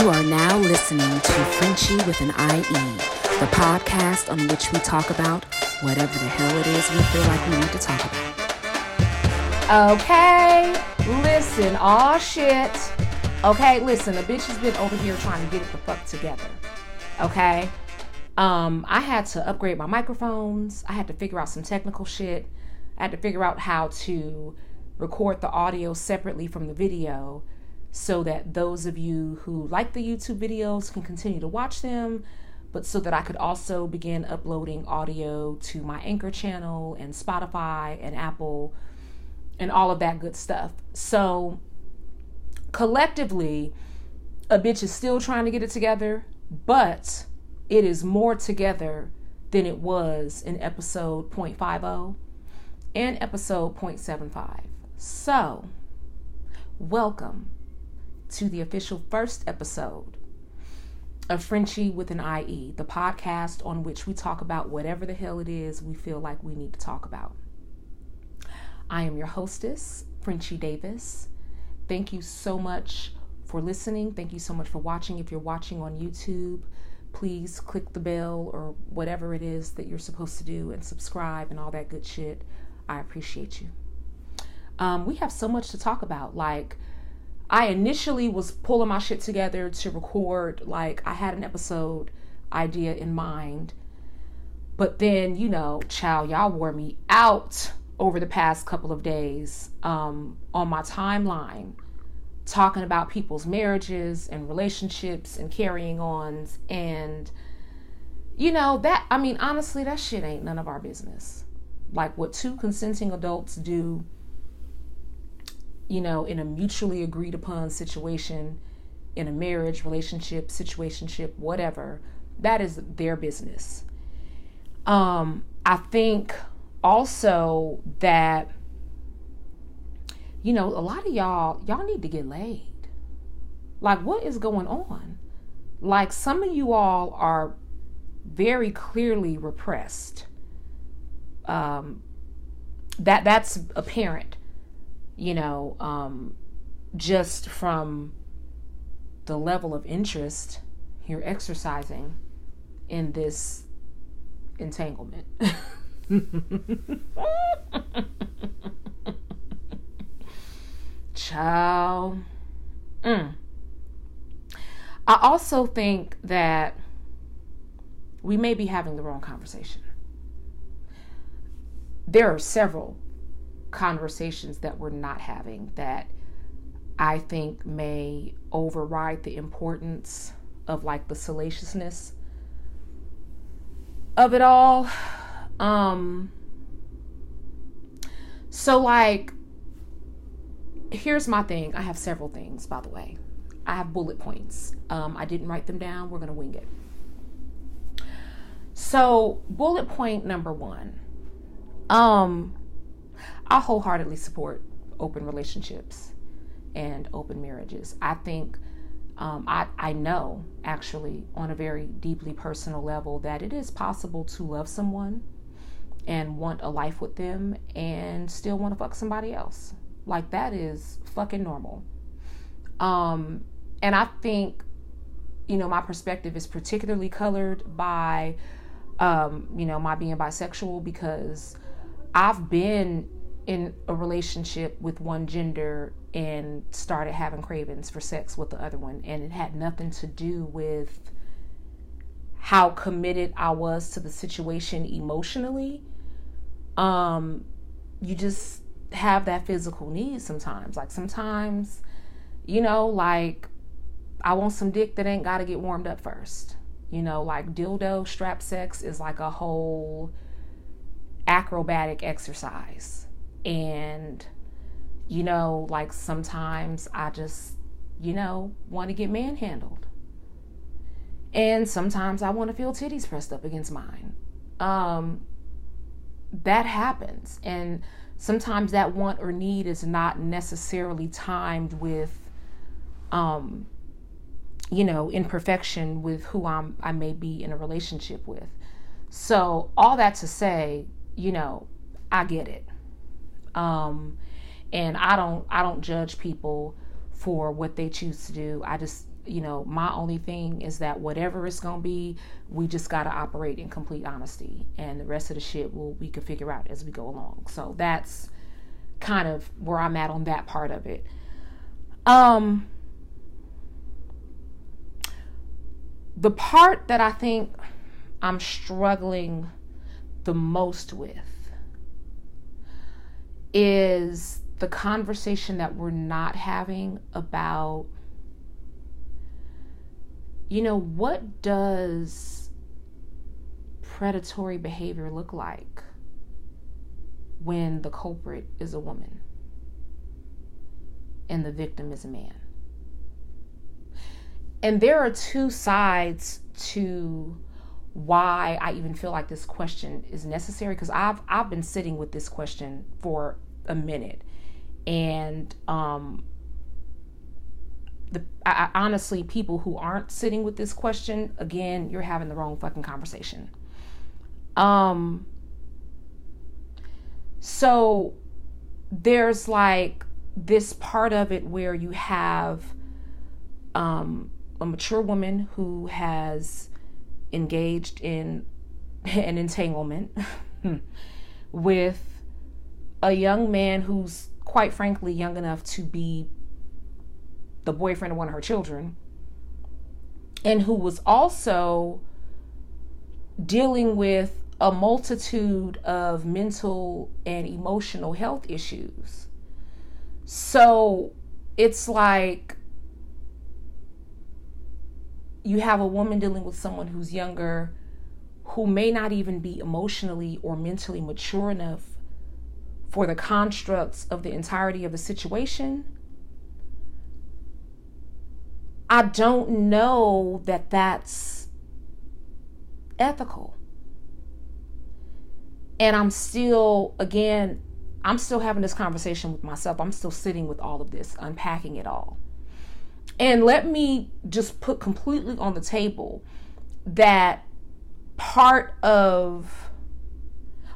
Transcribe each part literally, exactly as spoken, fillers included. You are now listening to Frenchie with an I E, the podcast on which we talk about whatever the hell it is we feel like we need to talk about. Okay, listen, aw shit. Okay, listen, a bitch has been over here trying to get it the fuck together. Okay? Um, I had to upgrade my microphones. I had to figure out some technical shit. I had to figure out how to record the audio separately from the video, so that those of you who like the YouTube videos can continue to watch them, but so that I could also begin uploading audio to my Anchor channel and Spotify and Apple and all of that good stuff. So collectively, a bitch is still trying to get it together, but it is more together than it was in episode point five oh and episode point seven five. So welcome to the official first episode of Frenchie with an I E, the podcast on which we talk about whatever the hell it is we feel like we need to talk about. I am your hostess, Frenchie Davis. Thank you so much for listening. Thank you so much for watching. If you're watching on YouTube, please click the bell or whatever it is that you're supposed to do and subscribe and all that good shit. I appreciate you. Um, we have so much to talk about. Like, I initially was pulling my shit together to record, like I had an episode idea in mind, but then, you know, child, y'all wore me out over the past couple of days um, on my timeline, talking about people's marriages and relationships and carrying ons. And, you know, that, I mean, honestly, that shit ain't none of our business. Like, what two consenting adults do, you know, in a mutually agreed upon situation, in a marriage, relationship, situationship, whatever, that is their business. Um, I think also that, you know, a lot of y'all, y'all need to get laid. Like, what is going on? Like, some of you all are very clearly repressed. Um, that that's apparent. You know, um, just from the level of interest you're exercising in this entanglement. Child. Mm. I also think that we may be having the wrong conversation. There are several conversations that we're not having that I think may override the importance of, like, the salaciousness of it all. Um, so, like, here's my thing. I have several things, by the way. I have bullet points. Um, I didn't write them down. We're going to wing it. So, bullet point number one. Um... I wholeheartedly support open relationships and open marriages. I think, um, I, I know actually on a very deeply personal level that it is possible to love someone and want a life with them and still want to fuck somebody else. Like, that is fucking normal. Um, and I think, you know, my perspective is particularly colored by, um, you know, my being bisexual, because I've been in a relationship with one gender and started having cravings for sex with the other one, and it had nothing to do with how committed I was to the situation emotionally. Um, you just have that physical need sometimes. Like, sometimes, you know, like, I want some dick that ain't gotta get warmed up first. You know, like, dildo strap sex is like a whole acrobatic exercise. And, you know, like, sometimes I just, you know, want to get manhandled. And sometimes I want to feel titties pressed up against mine. Um, that happens. And sometimes that want or need is not necessarily timed with, um, you know, imperfection with who I'm, I may be in a relationship with. So all that to say, you know, I get it. Um, and I don't, I don't judge people for what they choose to do. I just, you know, my only thing is that whatever it's going to be, we just got to operate in complete honesty, and the rest of the shit will, we can figure out as we go along. So that's kind of where I'm at on that part of it. Um, the part that I think I'm struggling the most with is the conversation that we're not having about, you know, what does predatory behavior look like when the culprit is a woman and the victim is a man? And there are two sides to why I even feel like this question is necessary, because I've I've been sitting with this question for a minute, and um The, I, I, honestly, people who aren't sitting with this question, again, you're having the wrong fucking conversation. Um, so there's like this part of it where you have um, a mature woman who has engaged in an entanglement with a young man who's quite frankly young enough to be the boyfriend of one of her children, and who was also dealing with a multitude of mental and emotional health issues. So it's like you have a woman dealing with someone who's younger, who may not even be emotionally or mentally mature enough for the constructs of the entirety of the situation. I don't know that that's ethical. And I'm still, again, I'm still having this conversation with myself. I'm still sitting with all of this, unpacking it all. And let me just put completely on the table that part of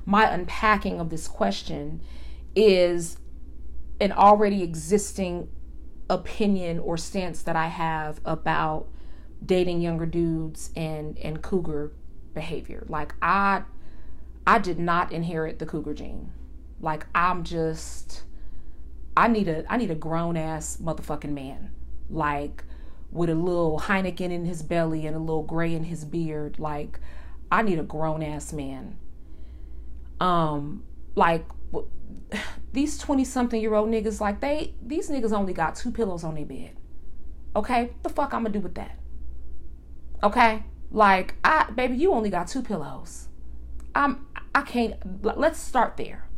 my unpacking of this question is an already existing opinion or stance that I have about dating younger dudes and and cougar behavior. Like I I did not inherit the cougar gene. Like I'm just I need a I need a grown ass motherfucking man, like with a little Heineken in his belly and a little gray in his beard. Like I need a grown ass man. Um like these twenty something year old niggas, like they, these niggas only got two pillows on their bed. Okay? What the fuck I'm gonna do with that? Okay? Like, I, baby, you only got two pillows. I'm, I can't, let's start there.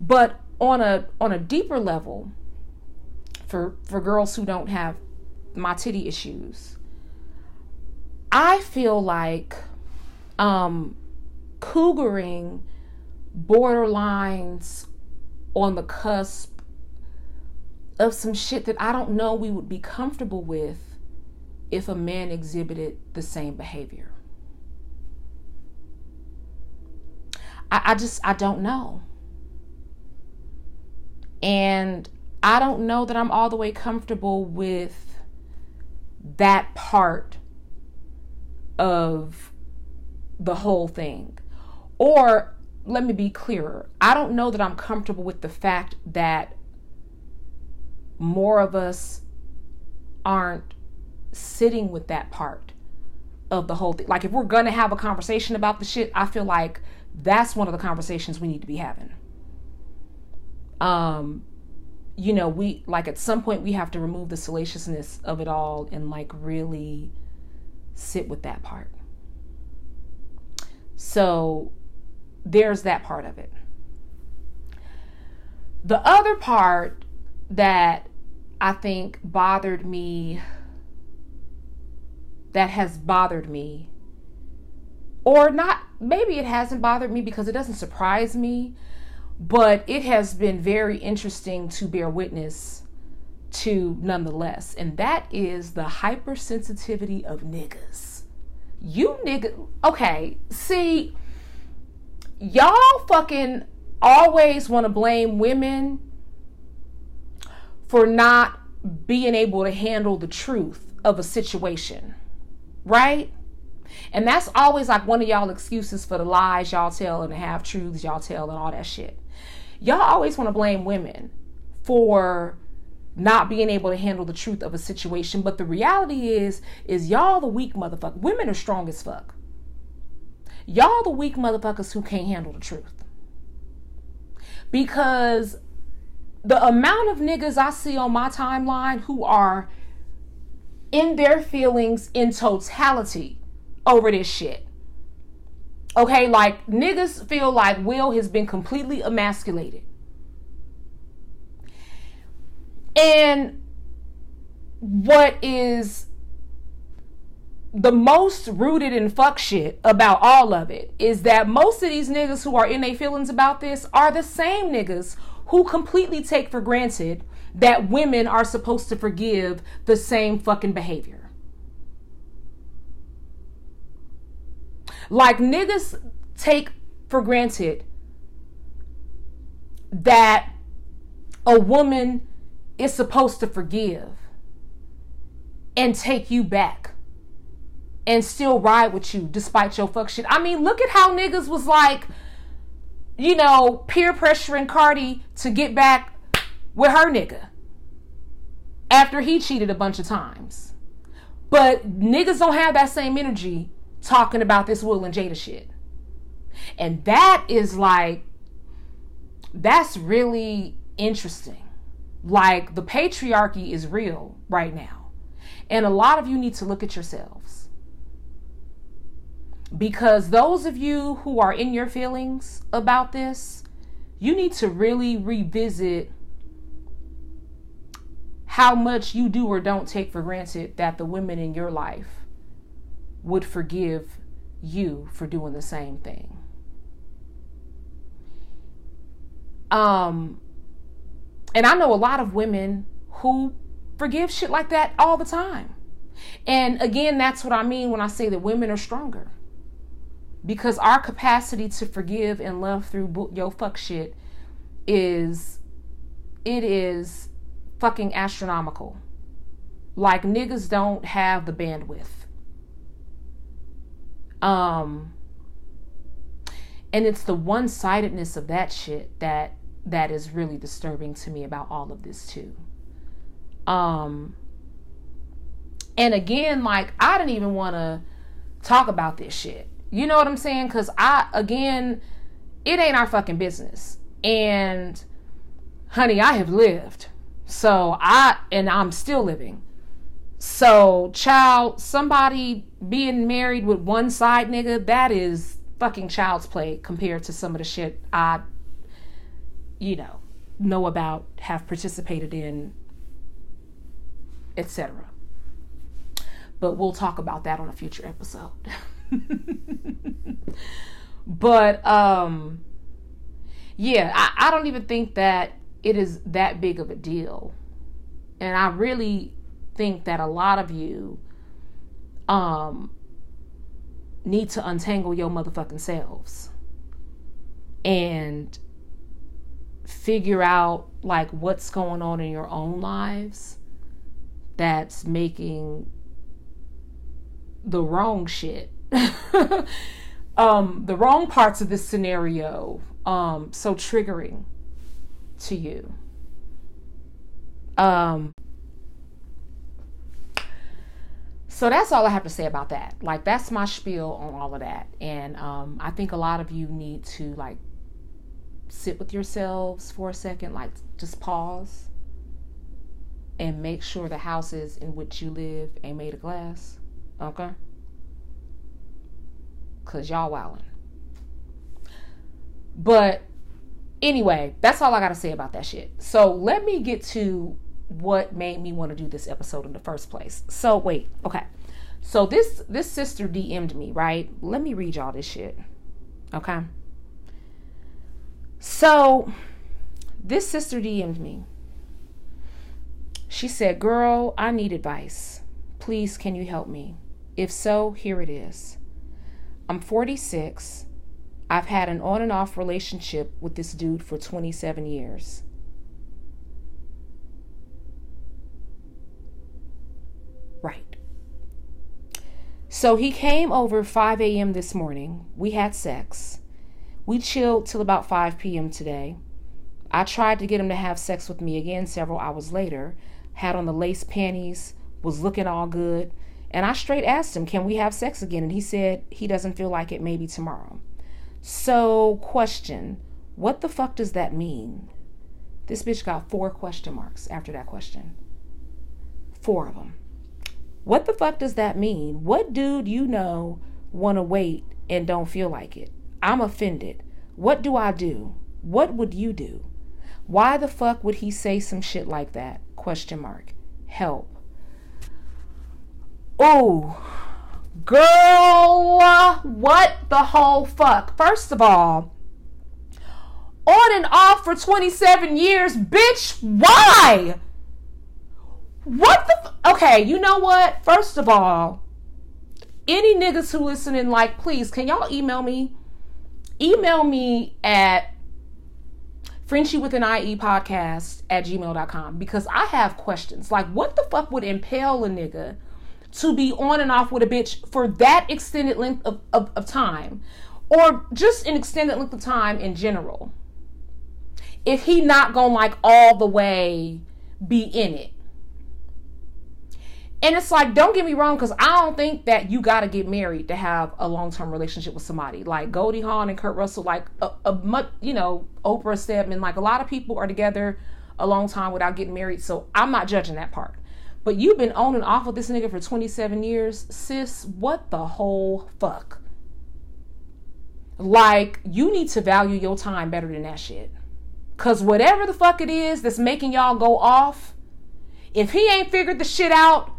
But on a, on a deeper level, for, for girls who don't have my titty issues, I feel like, um, cougaring borderlines on the cusp of some shit that I don't know we would be comfortable with if a man exhibited the same behavior. I, I just, I don't know. And I don't know that I'm all the way comfortable with that part of the whole thing. Or let me be clearer. I don't know that I'm comfortable with the fact that more of us aren't sitting with that part of the whole thing. Like if we're going to have a conversation about the shit, I feel like that's one of the conversations we need to be having. Um, you know, we like at some point we have to remove the salaciousness of it all and like really sit with that part. So there's that part of it. The other part that I think bothered me, that has bothered me, or not, maybe it hasn't bothered me because it doesn't surprise me, but it has been very interesting to bear witness to nonetheless, and that is the hypersensitivity of niggas. You nigga, okay, see, y'all fucking always want to blame women for not being able to handle the truth of a situation, right? And that's always like one of y'all excuses for the lies y'all tell and the half-truths y'all tell and all that shit. Y'all always want to blame women for not being able to handle the truth of a situation. But the reality is, is y'all the weak motherfuckers. Women are strong as fuck. Y'all the weak motherfuckers who can't handle the truth. Because the amount of niggas I see on my timeline who are in their feelings in totality over this shit. Okay, like niggas feel like Will has been completely emasculated. And what is the most rooted in fuck shit about all of it is that most of these niggas who are in their feelings about this are the same niggas who completely take for granted that women are supposed to forgive the same fucking behavior. Like niggas take for granted that a woman is supposed to forgive and take you back and still ride with you despite your fuck shit. I mean, look at how niggas was like, you know, peer pressuring Cardi to get back with her nigga after he cheated a bunch of times. But niggas don't have that same energy talking about this Will and Jada shit. And that is like, that's really interesting. Like, the patriarchy is real right now. And a lot of you need to look at yourselves. Because those of you who are in your feelings about this, you need to really revisit how much you do or don't take for granted that the women in your life would forgive you for doing the same thing. Um, and I know a lot of women who forgive shit like that all the time. And again, that's what I mean when I say that women are stronger. Because our capacity to forgive and love through yo fuck shit is, it is fucking astronomical. Like niggas don't have the bandwidth. Um, and it's the one-sidedness of that shit that, that is really disturbing to me about all of this too. Um, and again, like I didn't even want to talk about this shit. You know what I'm saying? Because I, again, it ain't our fucking business. And, honey, I have lived. So, I, and I'm still living. So, child, somebody being married with one side nigga, that is fucking child's play compared to some of the shit I, you know, know about, have participated in, et cetera. But we'll talk about that on a future episode. But um yeah I, I don't even think that it is that big of a deal, and I really think that a lot of you um need to untangle your motherfucking selves and figure out like what's going on in your own lives that's making the wrong shit um, the wrong parts of this scenario um, so triggering to you. Um, so that's all I have to say about that. Like, that's my spiel on all of that. And um, I think a lot of you need to like sit with yourselves for a second, like just pause and make sure the houses in which you live ain't made of glass. Okay? Because y'all wildin'. But anyway, that's all I got to say about that shit. So let me get to what made me want to do this episode in the first place. So wait, okay. So this, this sister D M'd me, right? Let me read y'all this shit. Okay? So this sister D M'd me. She said, girl, I need advice. Please, can you help me? If so, here it is. I'm forty-six. I've had an on and off relationship with this dude for twenty-seven years. Right. So he came over five a.m. this morning. We had sex. We chilled till about five p.m. today. I tried to get him to have sex with me again several hours later. Had on the lace panties, was looking all good. And I straight asked him, can we have sex again? And he said he doesn't feel like it, maybe tomorrow. So, question, what the fuck does that mean? This bitch got four question marks after that question. Four of them. What the fuck does that mean? What dude you know want to wait and don't feel like it? I'm offended. What do I do? What would you do? Why the fuck would he say some shit like that? Question mark. Help. Oh, girl, what the whole fuck? First of all, on and off for twenty-seven years, bitch, why? What the, f- okay, you know what? First of all, any niggas who listening, like, please, can y'all email me? Email me at Frenchie with an I E podcast at gmail dot com, because I have questions. Like, what the fuck would impel a nigga to be on and off with a bitch for that extended length of, of, of time, or just an extended length of time in general, if he not gonna like all the way be in it? And it's like, don't get me wrong, because I don't think that you gotta get married to have a long-term relationship with somebody. Like Goldie Hawn and Kurt Russell, like a, a much, you know, Oprah Stedman, like a lot of people are together a long time without getting married, so I'm not judging that part. But you've been on and off with this nigga for twenty-seven years. Sis, what the whole fuck? Like, you need to value your time better than that shit. Because whatever the fuck it is that's making y'all go off, if he ain't figured the shit out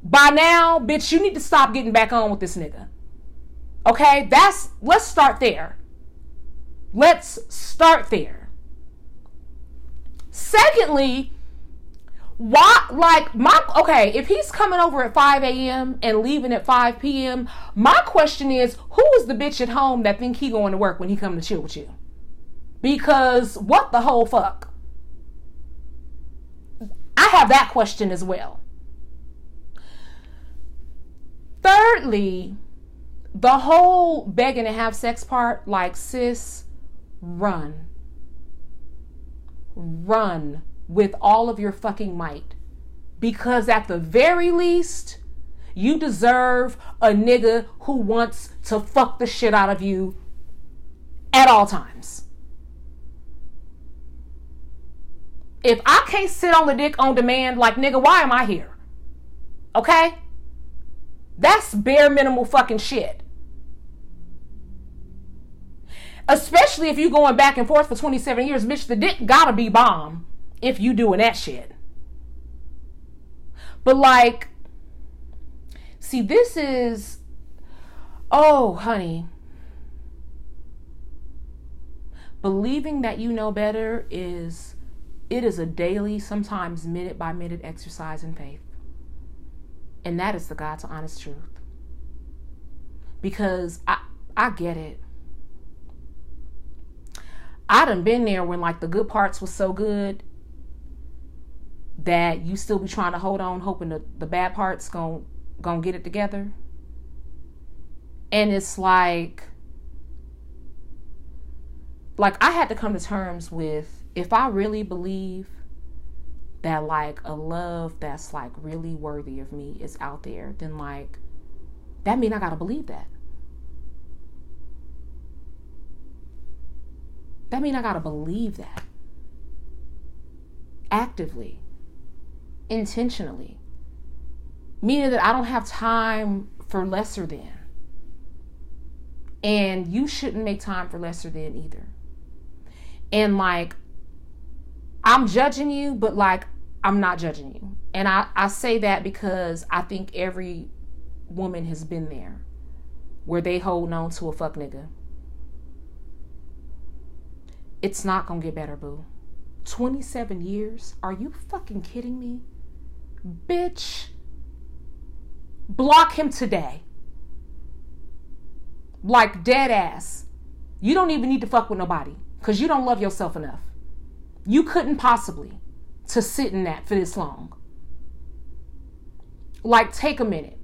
by now, bitch, you need to stop getting back on with this nigga. Okay? That's, let's start there. Let's start there. Secondly, why, like, my, okay, if he's coming over at five a.m. and leaving at five p.m., my question is, who is the bitch at home that think he going to work when he come to chill with you? Because what the whole fuck? I have that question as well. Thirdly, the whole begging to have sex part, like, sis, run. Run. With all of your fucking might, because at the very least you deserve a nigga who wants to fuck the shit out of you at all times. If I can't sit on the dick on demand, like, nigga, why am I here? Okay? That's bare minimal fucking shit. Especially if you going back and forth for twenty-seven years, bitch, the dick gotta be bomb if you doing that shit. But like, see, this is, oh honey, believing that you know better is, it is a daily, sometimes minute by minute exercise in faith. And that is the God's honest truth. Because I, I get it. I done been there when like the good parts was so good that you still be trying to hold on, hoping the, the bad part's gonna, gonna get it together. And it's like, like I had to come to terms with, if I really believe that like a love that's like really worthy of me is out there, then like, that mean I gotta believe that. That mean I gotta believe that. Actively, intentionally, meaning that I don't have time for lesser than, and you shouldn't make time for lesser than either. And like, I'm judging you, but like, I'm not judging you. And I, I say that because I think every woman has been there where they holding on to a fuck nigga. It's not gonna get better, boo. twenty-seven years? Are you fucking kidding me? Bitch, block him today. Like, dead ass. You don't even need to fuck with nobody, because you don't love yourself enough. You couldn't possibly to sit in that for this long. like, take a minute.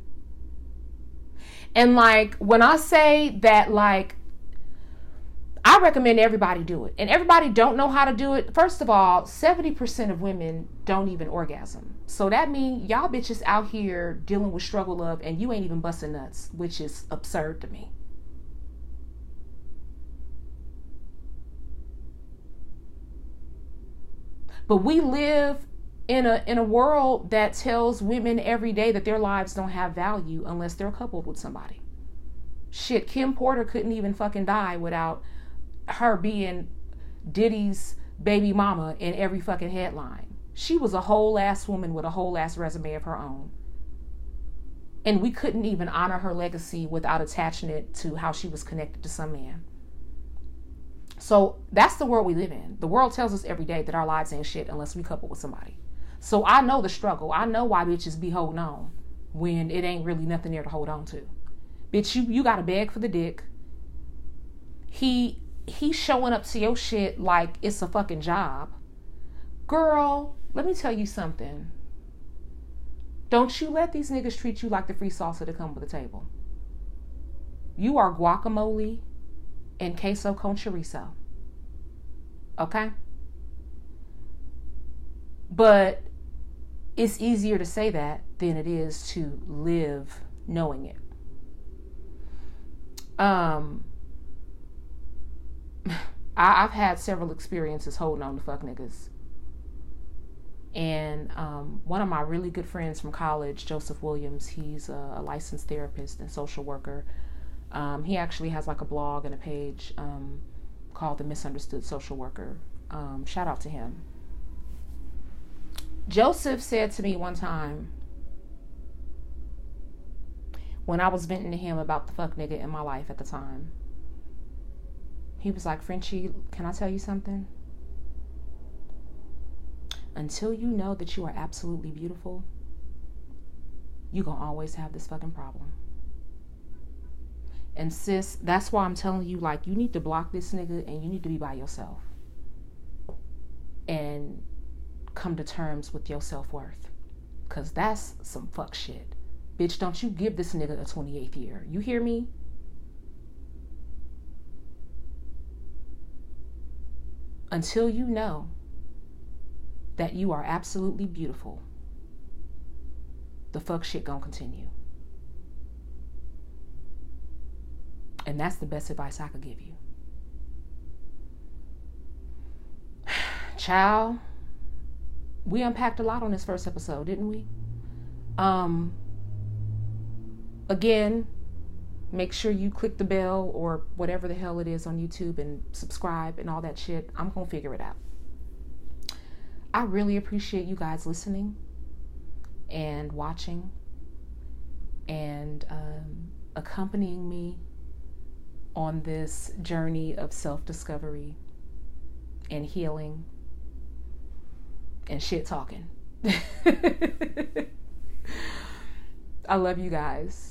And, like, when I say that, like, I recommend everybody do it. And everybody don't know how to do it. First of all, seventy percent of women don't even orgasm. So that means y'all bitches out here dealing with struggle love and you ain't even busting nuts, which is absurd to me. But we live in a in a world that tells women every day that their lives don't have value unless they're coupled with somebody. Shit, Kim Porter couldn't even fucking die without her being Diddy's baby mama in every fucking headline. She was a whole ass woman with a whole ass resume of her own. And we couldn't even honor her legacy without attaching it to how she was connected to some man. So that's the world we live in. The world tells us every day that our lives ain't shit unless we couple with somebody. So I know the struggle. I know why bitches be holding on when it ain't really nothing there to hold on to. Bitch, you, you gotta beg for the dick. He... He's showing up to your shit like it's a fucking job. Girl, let me tell you something. Don't you let these niggas treat you like the free salsa to come with the table. You are guacamole and queso con chorizo. Okay? But it's easier to say that than it is to live knowing it. Um... I've had several experiences holding on to fuck niggas. And um, one of my really good friends from college, Joseph Williams, he's a, a licensed therapist and social worker. Um, he actually has like a blog and a page um, called The Misunderstood Social Worker. Um, shout out to him. Joseph said to me one time, when I was venting to him about the fuck nigga in my life at the time, he was like, "Frenchie, can I tell you something? Until you know that you are absolutely beautiful, you're going to always have this fucking problem. And sis, that's why I'm telling you, like, you need to block this nigga and you need to be by yourself. And come to terms with your self-worth. Because that's some fuck shit. Bitch, don't you give this nigga a twenty-eighth year. You hear me?" Until you know that you are absolutely beautiful, the fuck shit gonna continue. And that's the best advice I could give you. Child, we unpacked a lot on this first episode, didn't we? Um, again, make sure you click the bell or whatever the hell it is on YouTube and subscribe and all that shit. I'm going to figure it out. I really appreciate you guys listening and watching and um, accompanying me on this journey of self-discovery and healing and shit talking. I love you guys.